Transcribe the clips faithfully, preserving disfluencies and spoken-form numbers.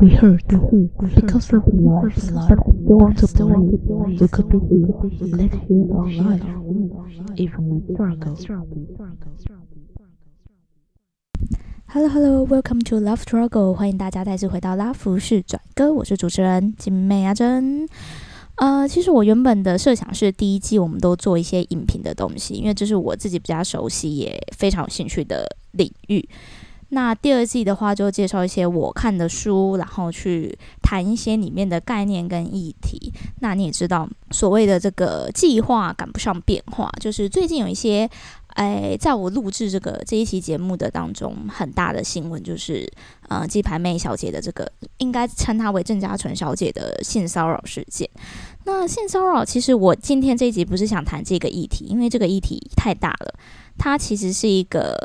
be heard, because of love, they want to play, we could be here, let hear our life, even my struggle. Hello Hello, welcome to Love Struggle， 欢迎大家再次回到拉弗士转歌，我是主持人金妹阿珍。呃，其实我原本的设想是第一季我们都做一些影评的东西，因为这是我自己比较熟悉也非常有兴趣的领域。那第二季的话就介绍一些我看的书，然后去谈一些里面的概念跟议题。那你也知道，所谓的这个计划赶不上变化，就是最近有一些哎，在我录制这个这一期节目的当中，很大的新闻就是，呃，鸡排妹小姐的这个，应该称她为郑嘉纯小姐的性骚扰事件。那性骚扰，其实我今天这一集不是想谈这个议题，因为这个议题太大了，它其实是一个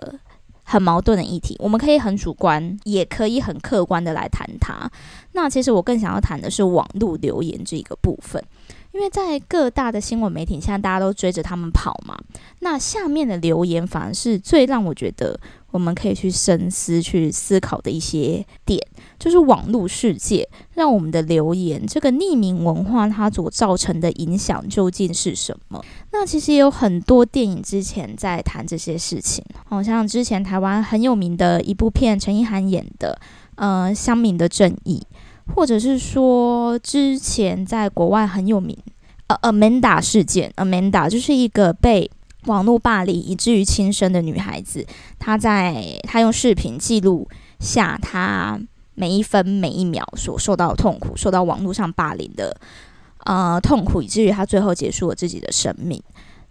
很矛盾的议题，我们可以很主观，也可以很客观的来谈它。那其实我更想要谈的是网络留言这个部分。因为在各大的新闻媒体，现在大家都追着他们跑嘛，那下面的留言反而是最让我觉得我们可以去深思、去思考的一些点，就是网络世界让我们的留言这个匿名文化它所造成的影响究竟是什么？那其实也有很多电影之前在谈这些事情，好、哦、像之前台湾很有名的一部片，陈意涵演的，呃，《乡民的正义》。或者是说之前在国外很有名呃 Amanda 事件 Amanda 就是一个被网络霸凌以至于轻生的女孩子，她在她用视频记录下她每一分每一秒所受到的痛苦，受到网络上霸凌的呃痛苦，以至于她最后结束了自己的生命。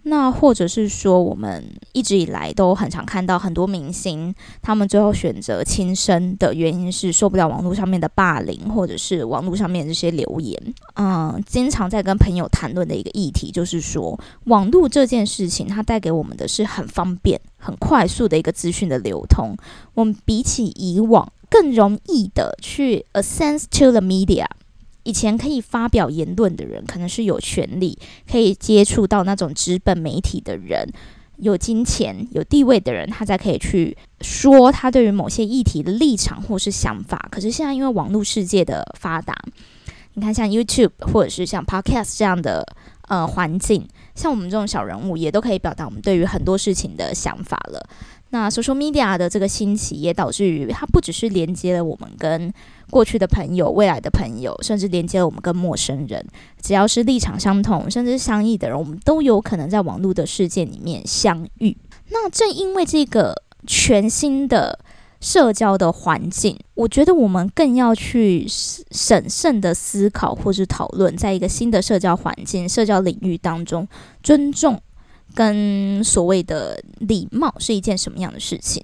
那或者是说我们一直以来都很常看到很多明星，他们最后选择轻生的原因是受不了网络上面的霸凌，或者是网络上面这些留言。嗯，经常在跟朋友谈论的一个议题就是说，网络这件事情它带给我们的是很方便很快速的一个资讯的流通，我们比起以往更容易的去 access to the media。以前可以发表言论的人可能是有权利，可以接触到那种纸本媒体的人，有金钱有地位的人，他才可以去说他对于某些议题的立场或是想法。可是现在因为网络世界的发达，你看像 YouTube 或者是像 Podcast 这样的呃环境，像我们这种小人物也都可以表达我们对于很多事情的想法了。那 social media 的这个兴起也导致于它不只是连接了我们跟过去的朋友、未来的朋友，甚至连接了我们跟陌生人，只要是立场相同甚至相异的人，我们都有可能在网络的世界里面相遇。那正因为这个全新的社交的环境，我觉得我们更要去审慎的思考或是讨论，在一个新的社交环境、社交领域当中，尊重跟所谓的礼貌是一件什么样的事情。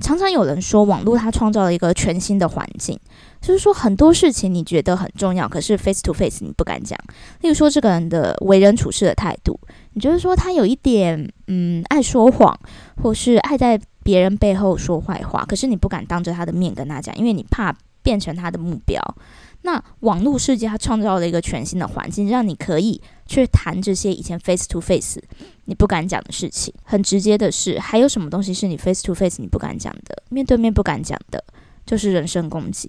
常常有人说网络它创造了一个全新的环境，就是说很多事情你觉得很重要，可是 face to face 你不敢讲。例如说这个人的为人处事的态度，你觉得说他有一点嗯爱说谎，或是爱在别人背后说坏话，可是你不敢当着他的面跟他讲，因为你怕变成他的目标。那网络世界它创造了一个全新的环境，让你可以去谈这些以前 face to face 你不敢讲的事情。很直接的是，还有什么东西是你 face to face 你不敢讲的，面对面不敢讲的，就是人身攻击。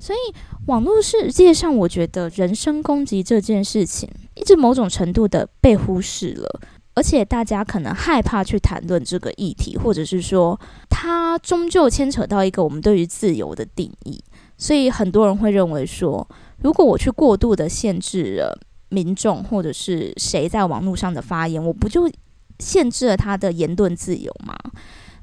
所以网络世界上，我觉得人身攻击这件事情一直某种程度的被忽视了，而且大家可能害怕去谈论这个议题，或者是说它终究牵扯到一个我们对于自由的定义。所以很多人会认为说，如果我去过度的限制了民众或者是谁在网络上的发言，我不就限制了他的言论自由吗？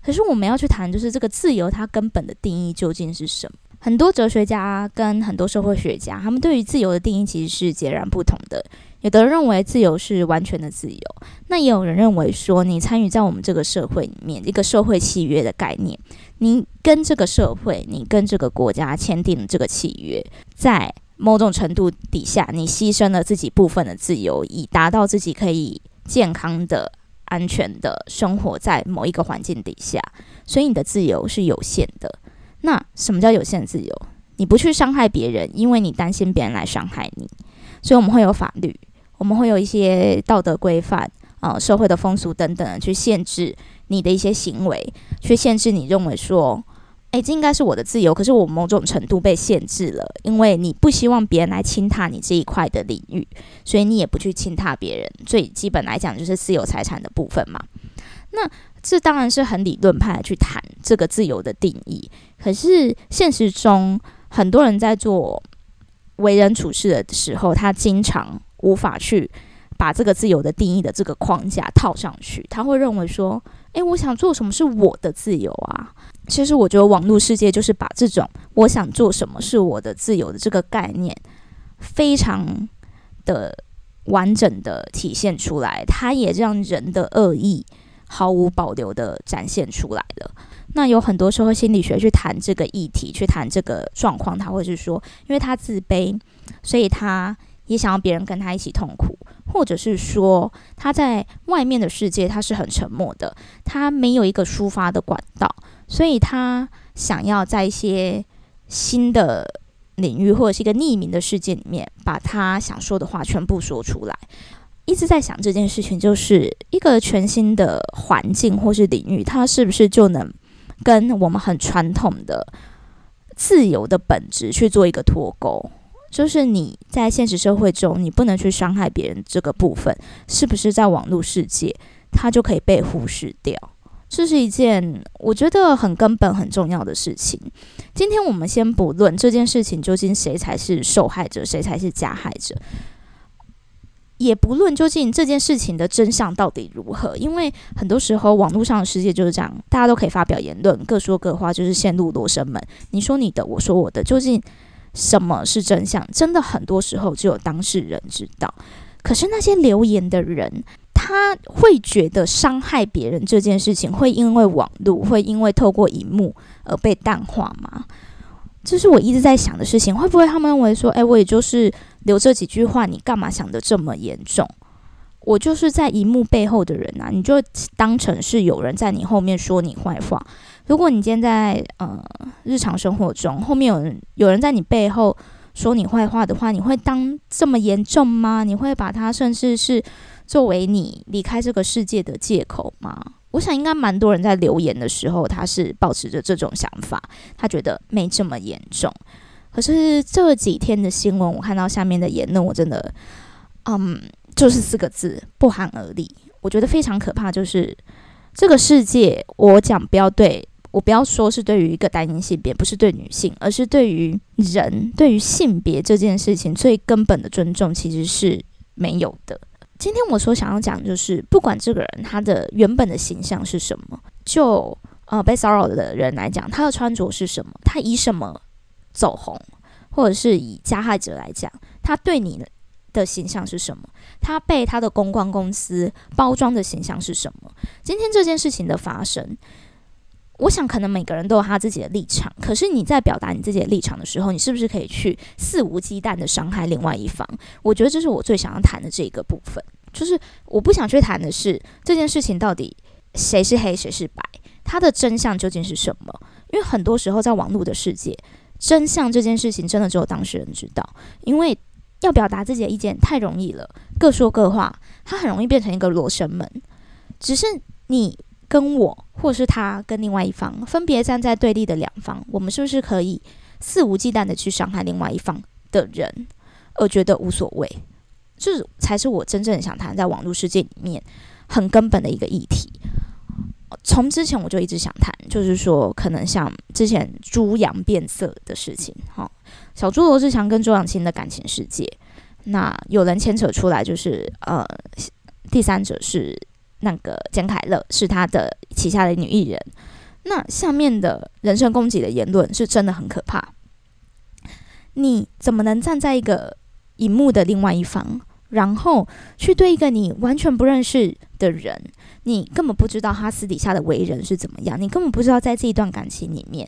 可是我们要去谈，就是这个自由它根本的定义究竟是什么？很多哲学家跟很多社会学家，他们对于自由的定义其实是截然不同的。有的人认为自由是完全的自由，那也有人认为说，你参与在我们这个社会里面，一个社会契约的概念，你跟这个社会，你跟这个国家签订了这个契约，在某种程度底下，你牺牲了自己部分的自由，以达到自己可以健康的、安全的生活在某一个环境底下，所以你的自由是有限的。那什么叫有限自由？你不去伤害别人，因为你担心别人来伤害你，所以我们会有法律，我们会有一些道德规范、呃、社会的风俗等等，去限制你的一些行为，去限制你认为说哎，这应该是我的自由，可是我某种程度被限制了，因为你不希望别人来侵踏你这一块的领域，所以你也不去侵踏别人，最基本来讲就是私有财产的部分嘛。那这当然是很理论派去谈这个自由的定义，可是现实中很多人在做为人处事的时候，他经常无法去把这个自由的定义的这个框架套上去，他会认为说，诶，我想做什么是我的自由啊。其实我觉得网络世界就是把这种我想做什么是我的自由的这个概念非常的完整的体现出来，它也让人的恶意毫无保留的展现出来了。那有很多社会心理学去谈这个议题，去谈这个状况，他会是说因为他自卑，所以他也想要别人跟他一起痛苦，或者是说他在外面的世界他是很沉默的，他没有一个抒发的管道，所以他想要在一些新的领域或者是一个匿名的世界里面把他想说的话全部说出来。一直在想这件事情，就是一个全新的环境或是领域，它是不是就能跟我们很传统的自由的本质去做一个脱钩，就是你在现实社会中你不能去伤害别人这个部分，是不是在网络世界它就可以被忽视掉？这是一件我觉得很根本很重要的事情。今天我们先不论这件事情究竟谁才是受害者谁才是加害者，也不论究竟这件事情的真相到底如何，因为很多时候网络上的世界就是这样，大家都可以发表言论，各说各话，就是陷入罗生门，你说你的我说我的，究竟什么是真相？真的很多时候只有当事人知道。可是那些留言的人，他会觉得伤害别人这件事情会因为网络，会因为透过荧幕而被淡化吗？这是我一直在想的事情。会不会他们认为说，哎，我也就是留这几句话，你干嘛想得这么严重？我就是在荧幕背后的人啊，你就当成是有人在你后面说你坏话。如果你今天在呃日常生活中，后面有人有人在你背后说你坏话的话，你会当这么严重吗？你会把它甚至是作为你离开这个世界的借口吗？我想应该蛮多人在留言的时候，他是抱持着这种想法，他觉得没这么严重。可是这几天的新闻，我看到下面的言论，我真的，嗯，就是四个字，不寒而栗。我觉得非常可怕，就是这个世界，我讲不要对，我不要说是对于一个单一性别，不是对女性，而是对于人，对于性别这件事情，最根本的尊重其实是没有的。今天我所想要讲就是，不管这个人他的原本的形象是什么，就呃被骚扰的人来讲，他的穿着是什么，他以什么走红，或者是以加害者来讲，他对你的形象是什么？他被他的公关公司包装的形象是什么？今天这件事情的发生，我想可能每个人都有他自己的立场，可是你在表达你自己的立场的时候，你是不是可以去肆无忌惮的伤害另外一方？我觉得这是我最想要谈的这个部分，就是我不想去谈的是这件事情到底谁是黑谁是白，它的真相究竟是什么？因为很多时候在网络的世界，真相这件事情真的只有当事人知道，因为要表达自己的意见太容易了，各说各话，它很容易变成一个罗生门。只是你跟我，或是他跟另外一方，分别站在对立的两方，我们是不是可以肆无忌惮的去伤害另外一方的人，而觉得无所谓？这才是我真正想谈在网络世界里面很根本的一个议题。从之前我就一直想谈，就是说可能像之前猪羊变色的事情，哦、小猪罗志祥跟周扬青的感情世界，那有人牵扯出来，就是呃，第三者是那个简凯乐，是他的旗下的女艺人。那下面的人身攻击的言论是真的很可怕，你怎么能站在一个荧幕的另外一方，然后去对一个你完全不认识的人，你根本不知道他私底下的为人是怎么样，你根本不知道在这一段感情里面，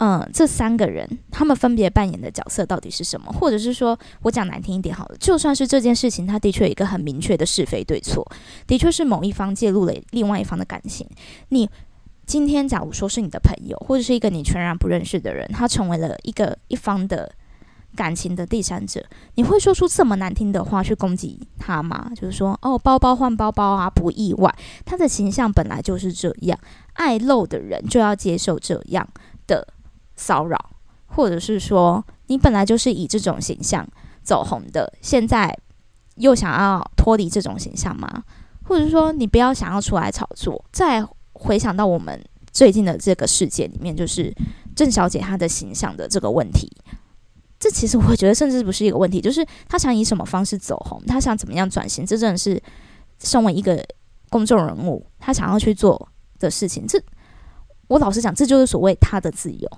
嗯，这三个人他们分别扮演的角色到底是什么？或者是说我讲难听一点好了，就算是这件事情它的确有一个很明确的是非对错，的确是某一方介入了另外一方的感情，你今天假如说是你的朋友，或者是一个你全然不认识的人，他成为了一个一方的感情的第三者，你会说出这么难听的话去攻击他吗？就是说，哦，包包换包包啊，不意外，他的形象本来就是这样，爱露的人就要接受这样的骚扰，或者是说你本来就是以这种形象走红的，现在又想要脱离这种形象吗？或者说你不要想要出来炒作。再回想到我们最近的这个事件里面，就是郑小姐她的形象的这个问题，这其实我觉得甚至不是一个问题，就是她想以什么方式走红，她想怎么样转型，这真的是身为一个公众人物她想要去做的事情。这我老实讲，这就是所谓她的自由、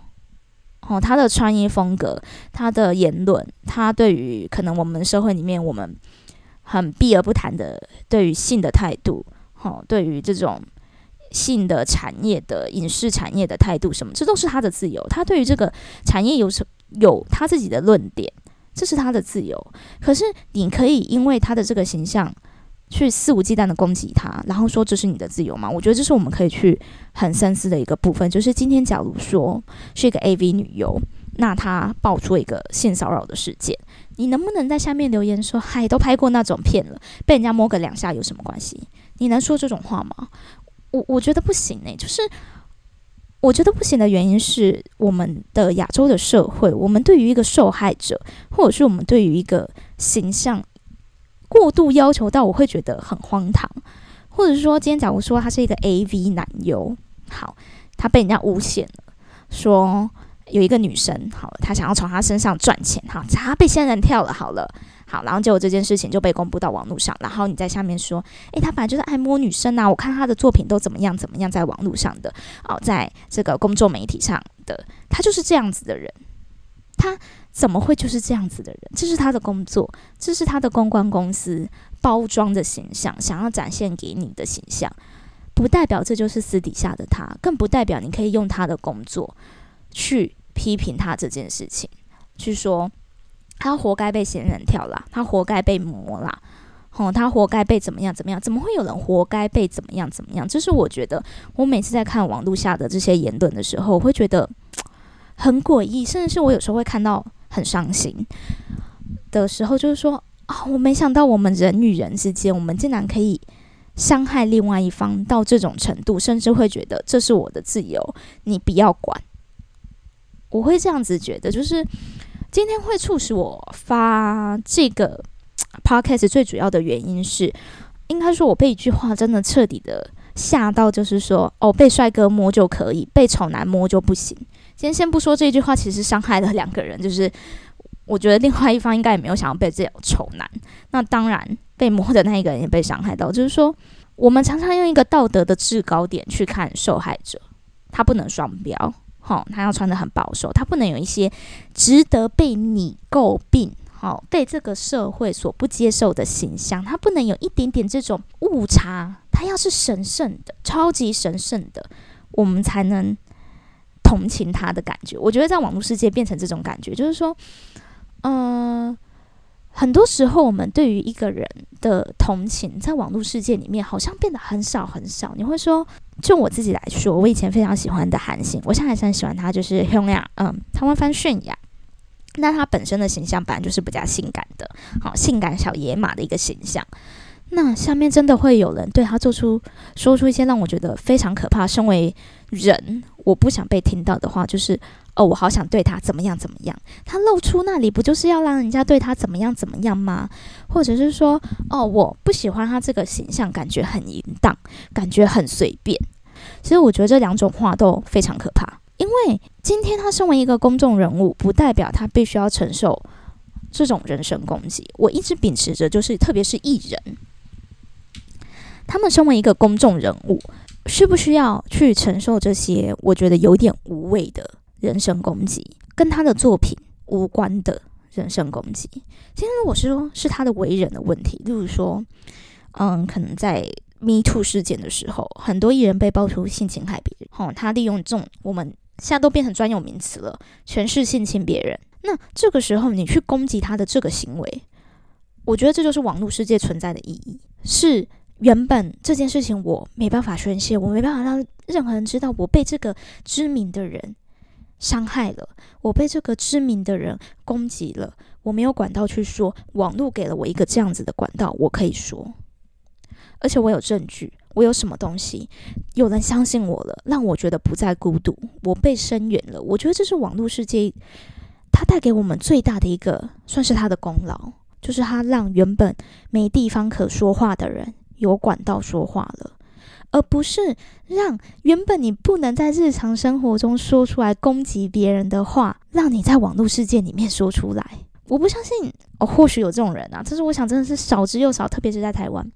哦、她的穿衣风格，她的言论，她对于可能我们社会里面我们很避而不谈的对于性的态度、哦、对于这种性的产业的影视产业的态度什么，这都是他的自由。他对于这个产业有有他自己的论点，这是他的自由。可是你可以因为他的这个形象去肆无忌惮的攻击他，然后说这是你的自由吗？我觉得这是我们可以去很深思的一个部分。就是今天假如说是一个 A V 女优，那他爆出一个性骚扰的事件，你能不能在下面留言说，嗨，都拍过那种片了，被人家摸个两下有什么关系？你能说这种话吗？我, 我觉得不行、欸、就是我觉得不行的原因是我们的亚洲的社会，我们对于一个受害者，或者是我们对于一个形象过度要求到我会觉得很荒唐。或者说今天假如说他是一个 A V 男优，好，他被人家诬陷了，说有一个女生，好了，她想要从他身上赚钱，好，她被仙人跳了，好了，好，然后结果这件事情就被公布到网络上，然后你在下面说，诶，她本来就是爱摸女生啊，我看她的作品都怎么样怎么样，在网络上的、哦、在这个公众媒体上的，她就是这样子的人，她怎么会就是这样子的人？这是她的工作，这是她的公关公司包装的形象，想要展现给你的形象，不代表这就是私底下的她，更不代表你可以用她的工作去批评他这件事情，去说他活该被仙人跳啦，他活该被磨啦、哦、他活该被怎么样怎么样，怎么会有人活该被怎么样怎么样？这是我觉得我每次在看网络下的这些言论的时候，我会觉得很诡异，甚至是我有时候会看到很伤心的时候，就是说、哦、我没想到我们人与人之间，我们竟然可以伤害另外一方到这种程度，甚至会觉得这是我的自由，你不要管。我会这样子觉得，就是今天会促使我发这个 podcast 最主要的原因是，应该说我被一句话真的彻底的吓到，就是说，哦，被帅哥摸就可以，被丑男摸就不行。今天先不说这句话其实伤害了两个人，就是我觉得另外一方应该也没有想要被这种丑男，那当然被摸的那一个人也被伤害到。就是说我们常常用一个道德的制高点去看受害者，他不能双标，哦、他要穿得很保守，他不能有一些值得被你诟病、哦、被这个社会所不接受的形象，他不能有一点点这种误差，他要是神圣的，超级神圣的，我们才能同情他的感觉。我觉得在网络世界变成这种感觉，就是说、呃、很多时候我们对于一个人的同情在网络世界里面好像变得很少很少。你会说，就我自己来说，我以前非常喜欢的韩星，我现在还是很喜欢他，就是泫雅，嗯，台湾翻泫雅。那他本身的形象本来就是比较性感的，好、哦，性感小野马的一个形象。那下面真的会有人对他做出说出一些让我觉得非常可怕，身为人我不想被听到的话，就是哦，我好想对他怎么样怎么样，他露出那里不就是要让人家对他怎么样怎么样吗？或者是说，哦，我不喜欢他这个形象，感觉很淫荡，感觉很随便。其实我觉得这两种话都非常可怕，因为今天他身为一个公众人物，不代表他必须要承受这种人身攻击。我一直秉持着，就是特别是艺人，他们身为一个公众人物，需不需要去承受这些我觉得有点无谓的人身攻击，跟他的作品无关的人身攻击？今天如果是说是他的为人的问题，例如说嗯，可能在 MeToo 事件的时候，很多艺人被爆出性侵害别人、哦、他利用这种我们现在都变成专有名词了，全是性侵别人，那这个时候你去攻击他的这个行为，我觉得这就是网络世界存在的意义，是原本这件事情我没办法宣泄，我没办法让任何人知道我被这个知名的人伤害了，我被这个知名的人攻击了，我没有管道去说，网络给了我一个这样子的管道，我可以说，而且我有证据，我有什么东西，有人相信我了，让我觉得不再孤独，我被声援了。我觉得这是网络世界它带给我们最大的一个，算是它的功劳，就是它让原本没地方可说话的人有管道说话了，而不是让原本你不能在日常生活中说出来攻击别人的话，让你在网络世界里面说出来。我不相信哦，或许有这种人啊，但是我想真的是少之又少，特别是在台湾，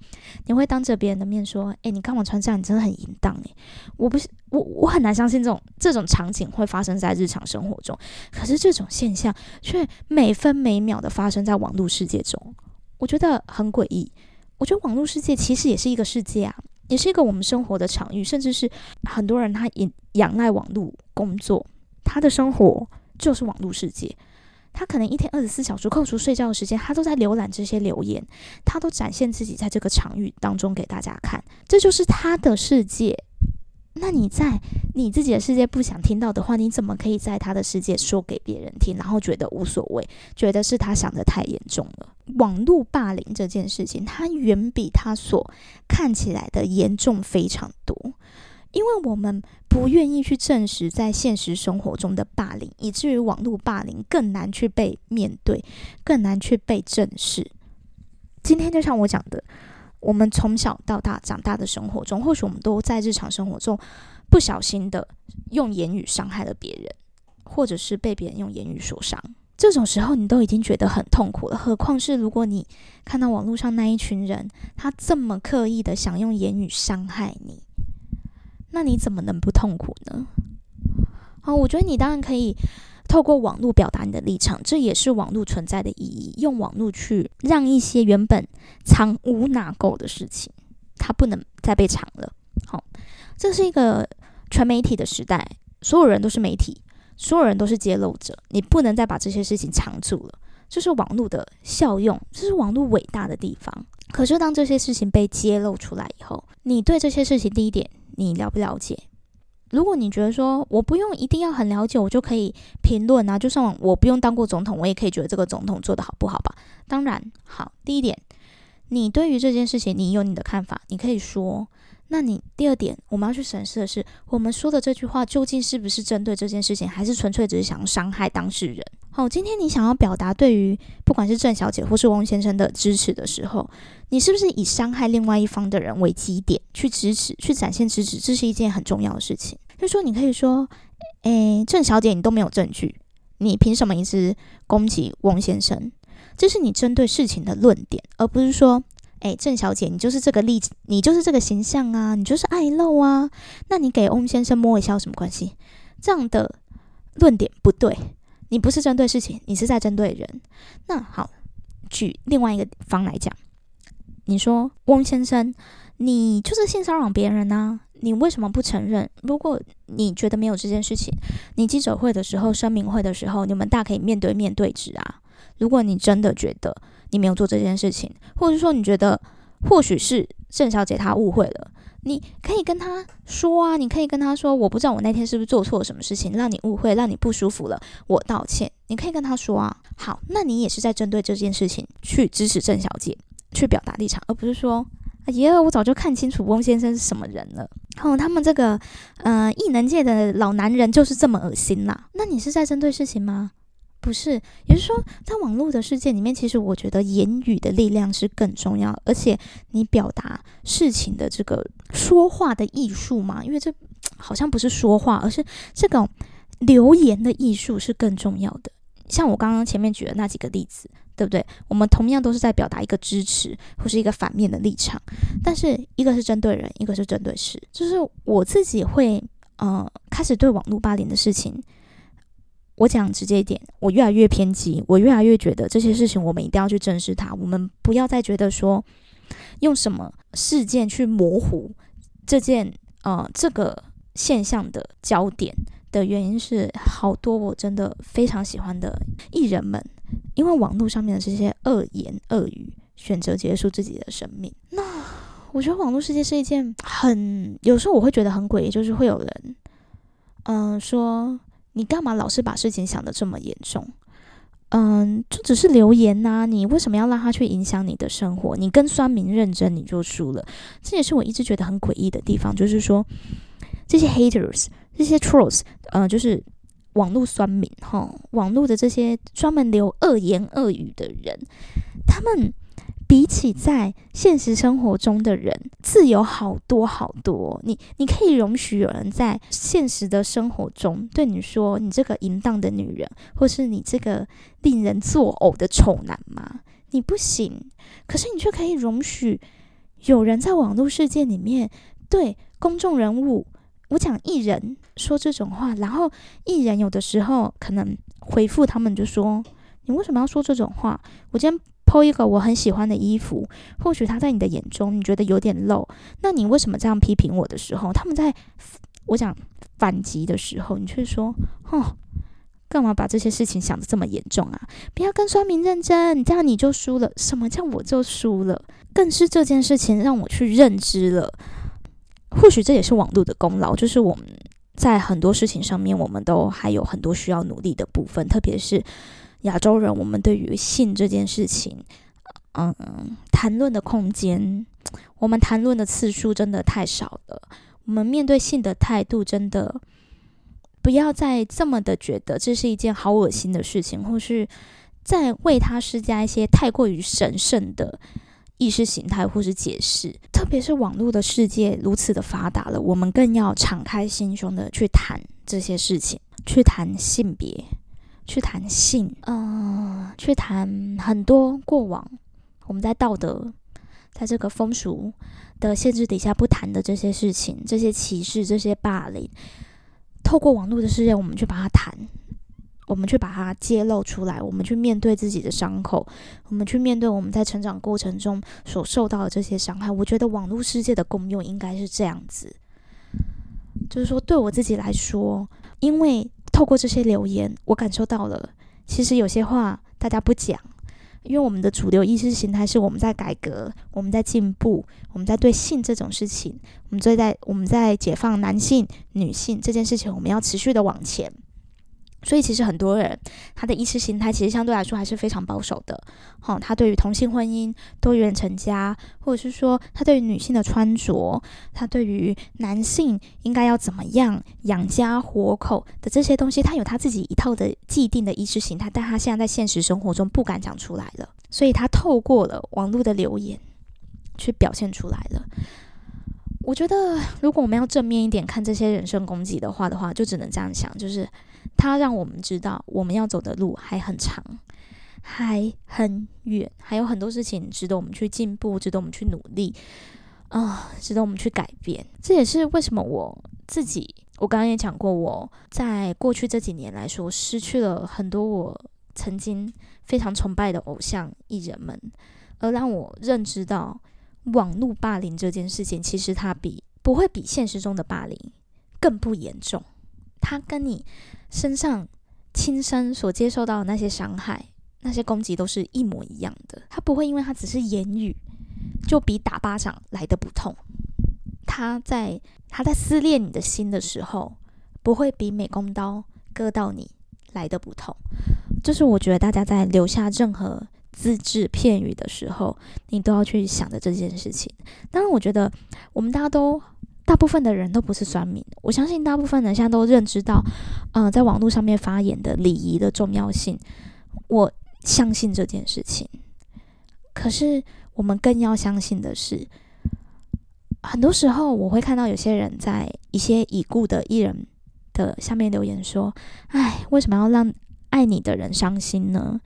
你会当着别人的面说，哎、欸，你干嘛穿这样？你真的很淫荡哎！我不是我，我很难相信这种这种场景会发生在日常生活中，可是这种现象却每分每秒的发生在网络世界中，我觉得很诡异。我觉得网络世界其实也是一个世界啊，也是一个我们生活的场域，甚至是很多人他也仰赖网络工作，他的生活就是网络世界。他可能一天二十四小时扣除睡觉的时间，他都在浏览这些留言，他都展现自己在这个场域当中给大家看，这就是他的世界。那你在你自己的世界不想听到的话，你怎么可以在他的世界说给别人听，然后觉得无所谓，觉得是他想的太严重了？网络霸凌这件事情，它远比他所看起来的严重非常多，因为我们不愿意去证实在现实生活中的霸凌，以至于网络霸凌更难去被面对，更难去被正视。今天就像我讲的，我们从小到大长大的生活中，或许我们都在日常生活中不小心的用言语伤害了别人，或者是被别人用言语所伤。这种时候你都已经觉得很痛苦了，何况是如果你看到网络上那一群人，他这么刻意的想用言语伤害你，那你怎么能不痛苦呢？好，我觉得你当然可以透过网络表达你的立场，这也是网络存在的意义，用网络去让一些原本藏污纳垢的事情，它不能再被藏了。好，这是一个全媒体的时代，所有人都是媒体，所有人都是揭露者，你不能再把这些事情藏住了，这是网络的效用，这是网络伟大的地方。可是当这些事情被揭露出来以后，你对这些事情，第一点，你了不了解？如果你觉得说我不用一定要很了解我就可以评论啊，就算我不用当过总统，我也可以觉得这个总统做得好不好吧？当然好，第一点，你对于这件事情你有你的看法，你可以说。那你第二点，我们要去审视的是，我们说的这句话究竟是不是针对这件事情，还是纯粹只是想要伤害当事人。好，今天你想要表达对于不管是郑小姐或是翁先生的支持的时候，你是不是以伤害另外一方的人为基点去支持，去展现支持，这是一件很重要的事情。就是说你可以说，诶，郑小姐你都没有证据，你凭什么一直攻击翁先生？这是你针对事情的论点，而不是说，诶，郑小姐你就是这个例子，你就是这个形象啊，你就是爱露啊，那你给翁先生摸一下有什么关系？这样的论点不对，你不是针对事情，你是在针对人。那好，举另外一个方来讲，你说翁先生你就是性骚扰别人啊，你为什么不承认？如果你觉得没有这件事情，你记者会的时候，声明会的时候，你们大可以面对面对质啊。如果你真的觉得你没有做这件事情，或者说你觉得或许是郑小姐她误会了，你可以跟他说啊，你可以跟他说，我不知道我那天是不是做错了什么事情，让你误会，让你不舒服了，我道歉。你可以跟他说啊。好，那你也是在针对这件事情去支持郑小姐，去表达立场，而不是说，哎呀，我早就看清楚翁先生是什么人了。哦，他们这个呃艺能界的老男人就是这么恶心啦。那你是在针对事情吗？不是，也就是说，在网络的世界里面，其实我觉得言语的力量是更重要，而且你表达事情的这个说话的艺术嘛，因为这好像不是说话，而是这种留言的艺术是更重要的。像我刚刚前面举的那几个例子，对不对？我们同样都是在表达一个支持或是一个反面的立场，但是一个是针对人，一个是针对事。就是我自己会呃开始对网络霸凌的事情，我讲直接一点，我越来越偏激，我越来越觉得这些事情我们一定要去正视它，我们不要再觉得说用什么事件去模糊这件呃这个现象的焦点的原因是，好多我真的非常喜欢的艺人们，因为网络上面的这些恶言恶语，选择结束自己的生命。那我觉得网络世界是一件很，有时候我会觉得很诡异，就是会有人，嗯、呃，说你干嘛老是把事情想得这么严重？嗯，就只是留言呐、啊，你为什么要让他去影响你的生活？你跟酸民认真，你就输了。这也是我一直觉得很诡异的地方，就是说这些 haters， 这些 trolls， 呃，就是网络酸民哈，网络的这些专门留恶言恶语的人，他们比起在现实生活中的人自由好多好多。你你可以容许有人在现实的生活中对你说你这个淫荡的女人，或是你这个令人作呕的丑男吗？你不行。可是你却可以容许有人在网络世界里面对公众人物，我讲艺人说这种话，然后艺人有的时候可能回复他们就说，你为什么要说这种话？我今天po 一个我很喜欢的衣服，或许它在你的眼中你觉得有点low，那你为什么这样批评我的时候，他们在我讲反击的时候，你却说哦，干嘛把这些事情想得这么严重啊，不要跟酸民认真，这样你就输了。什么叫我就输了？更是这件事情让我去认知了，或许这也是网络的功劳，就是我们在很多事情上面我们都还有很多需要努力的部分，特别是亚洲人，我们对于性这件事情，嗯，谈论的空间，我们谈论的次数真的太少了。我们面对性的态度真的不要再这么的觉得这是一件好恶心的事情，或是再为它施加一些太过于神圣的意识形态或是解释。特别是网络的世界如此的发达了，我们更要敞开心胸的去谈这些事情，去谈性别，去谈性，呃，去谈很多过往我们在道德，在这个风俗的限制底下不谈的这些事情，这些歧视，这些霸凌，透过网络的世界，我们去把它谈，我们去把它揭露出来，我们去面对自己的伤口，我们去面对我们在成长过程中所受到的这些伤害。我觉得网络世界的功用应该是这样子，就是说对我自己来说，因为透过这些留言，我感受到了，其实有些话大家不讲，因为我们的主流意识形态是我们在改革，我们在进步，我们在对性这种事情，我们在我们在解放男性、女性这件事情，我们要持续的往前。所以其实很多人他的意识形态其实相对来说还是非常保守的、哦、他对于同性婚姻、多元成家，或者是说他对于女性的穿着，他对于男性应该要怎么样养家活口的这些东西，他有他自己一套的既定的意识形态，但他现在在现实生活中不敢讲出来了，所以他透过了网络的留言去表现出来了。我觉得如果我们要正面一点看这些人身攻击的话的话，就只能这样想，就是它让我们知道我们要走的路还很长，还很远，还有很多事情值得我们去进步，值得我们去努力、呃、值得我们去改变。这也是为什么我自己，我刚刚也讲过，我在过去这几年来说失去了很多我曾经非常崇拜的偶像艺人们，而让我认知到网络霸凌这件事情，其实它比不会比现实中的霸凌更不严重，它跟你身上亲身所接受到的那些伤害、那些攻击都是一模一样的。他不会因为他只是言语就比打巴掌来得不痛，他在他在撕裂你的心的时候不会比美工刀割到你来得不痛。就是我觉得大家在留下任何字字片语的时候，你都要去想着这件事情。当然我觉得我们大家都大部分的人都不是酸民，我相信大部分人现在都认知到，呃，在网络上面发言的礼仪的重要性，我相信这件事情。可是我们更要相信的是，很多时候我会看到有些人在一些已故的艺人的下面留言说，哎，为什么要让爱你的人伤心呢？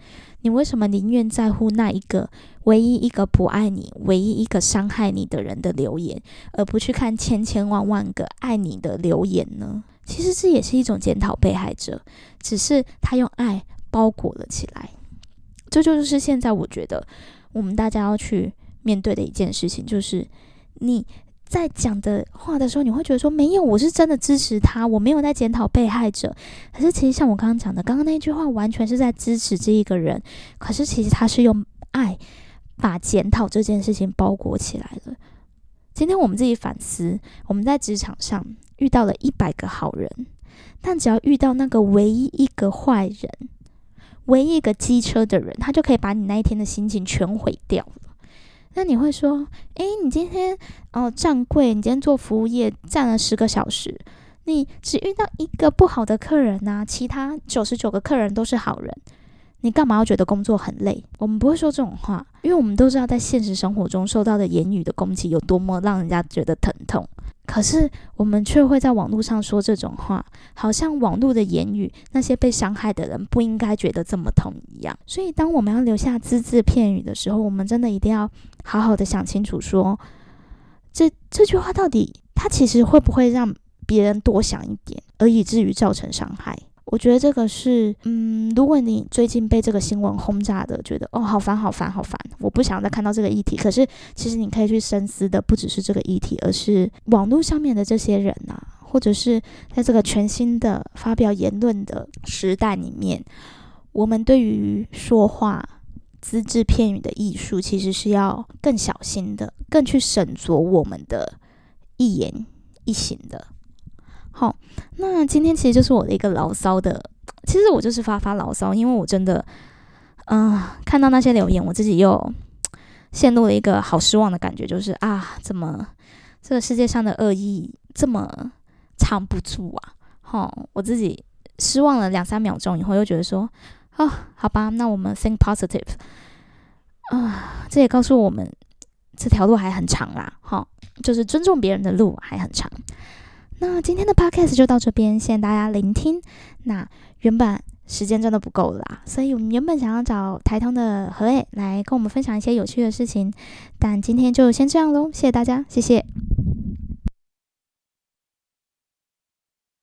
你为什么宁愿在乎那一个唯一一个不爱你、唯一一个伤害你的人的留言，而不去看千千万万个爱你的留言呢？其实这也是一种检讨被害者，只是他用爱包裹了起来。这就是现在我觉得我们大家要去面对的一件事情，就是你在讲的话的时候，你会觉得说，没有，我是真的支持他，我没有在检讨被害者。可是其实像我刚刚讲的，刚刚那句话完全是在支持这一个人，可是其实他是用爱把检讨这件事情包裹起来了。今天我们自己反思，我们在职场上遇到了一百个好人，但只要遇到那个唯一一个坏人，唯一一个机车的人，他就可以把你那一天的心情全毁掉了。那你会说，诶，你今天哦站柜，你今天做服务业站了十个小时，你只遇到一个不好的客人啊，其他九十九个客人都是好人，你干嘛要觉得工作很累？我们不会说这种话，因为我们都知道在现实生活中受到的言语的攻击有多么让人家觉得疼痛，可是我们却会在网络上说这种话，好像网络的言语那些被伤害的人不应该觉得这么痛一样。所以当我们要留下只字片语的时候，我们真的一定要好好的想清楚说，这这句话到底它其实会不会让别人多想一点，而以至于造成伤害。我觉得这个是，嗯，如果你最近被这个新闻轰炸的，觉得哦好烦好烦好烦，我不想再看到这个议题。可是其实你可以去深思的不只是这个议题，而是网络上面的这些人啊，或者是在这个全新的发表言论的时代里面，我们对于说话、只字片语的艺术，其实是要更小心的，更去审酌我们的一言一行的。好，那今天其实就是我的一个牢骚的，其实我就是发发牢骚，因为我真的嗯、呃，看到那些留言，我自己又陷入了一个好失望的感觉，就是啊，怎么这个世界上的恶意这么藏不住啊。哦，我自己失望了两三秒钟以后，又觉得说哦，好吧，那我们 think positive 啊、呃，这也告诉我们这条路还很长啦。哦，就是尊重别人的路还很长。那今天的 podcast 就到这边，谢谢大家聆听。那原本时间真的不够啦，所以我们原本想要找台通的何伟来跟我们分享一些有趣的事情，但今天就先这样咯，谢谢大家，谢谢。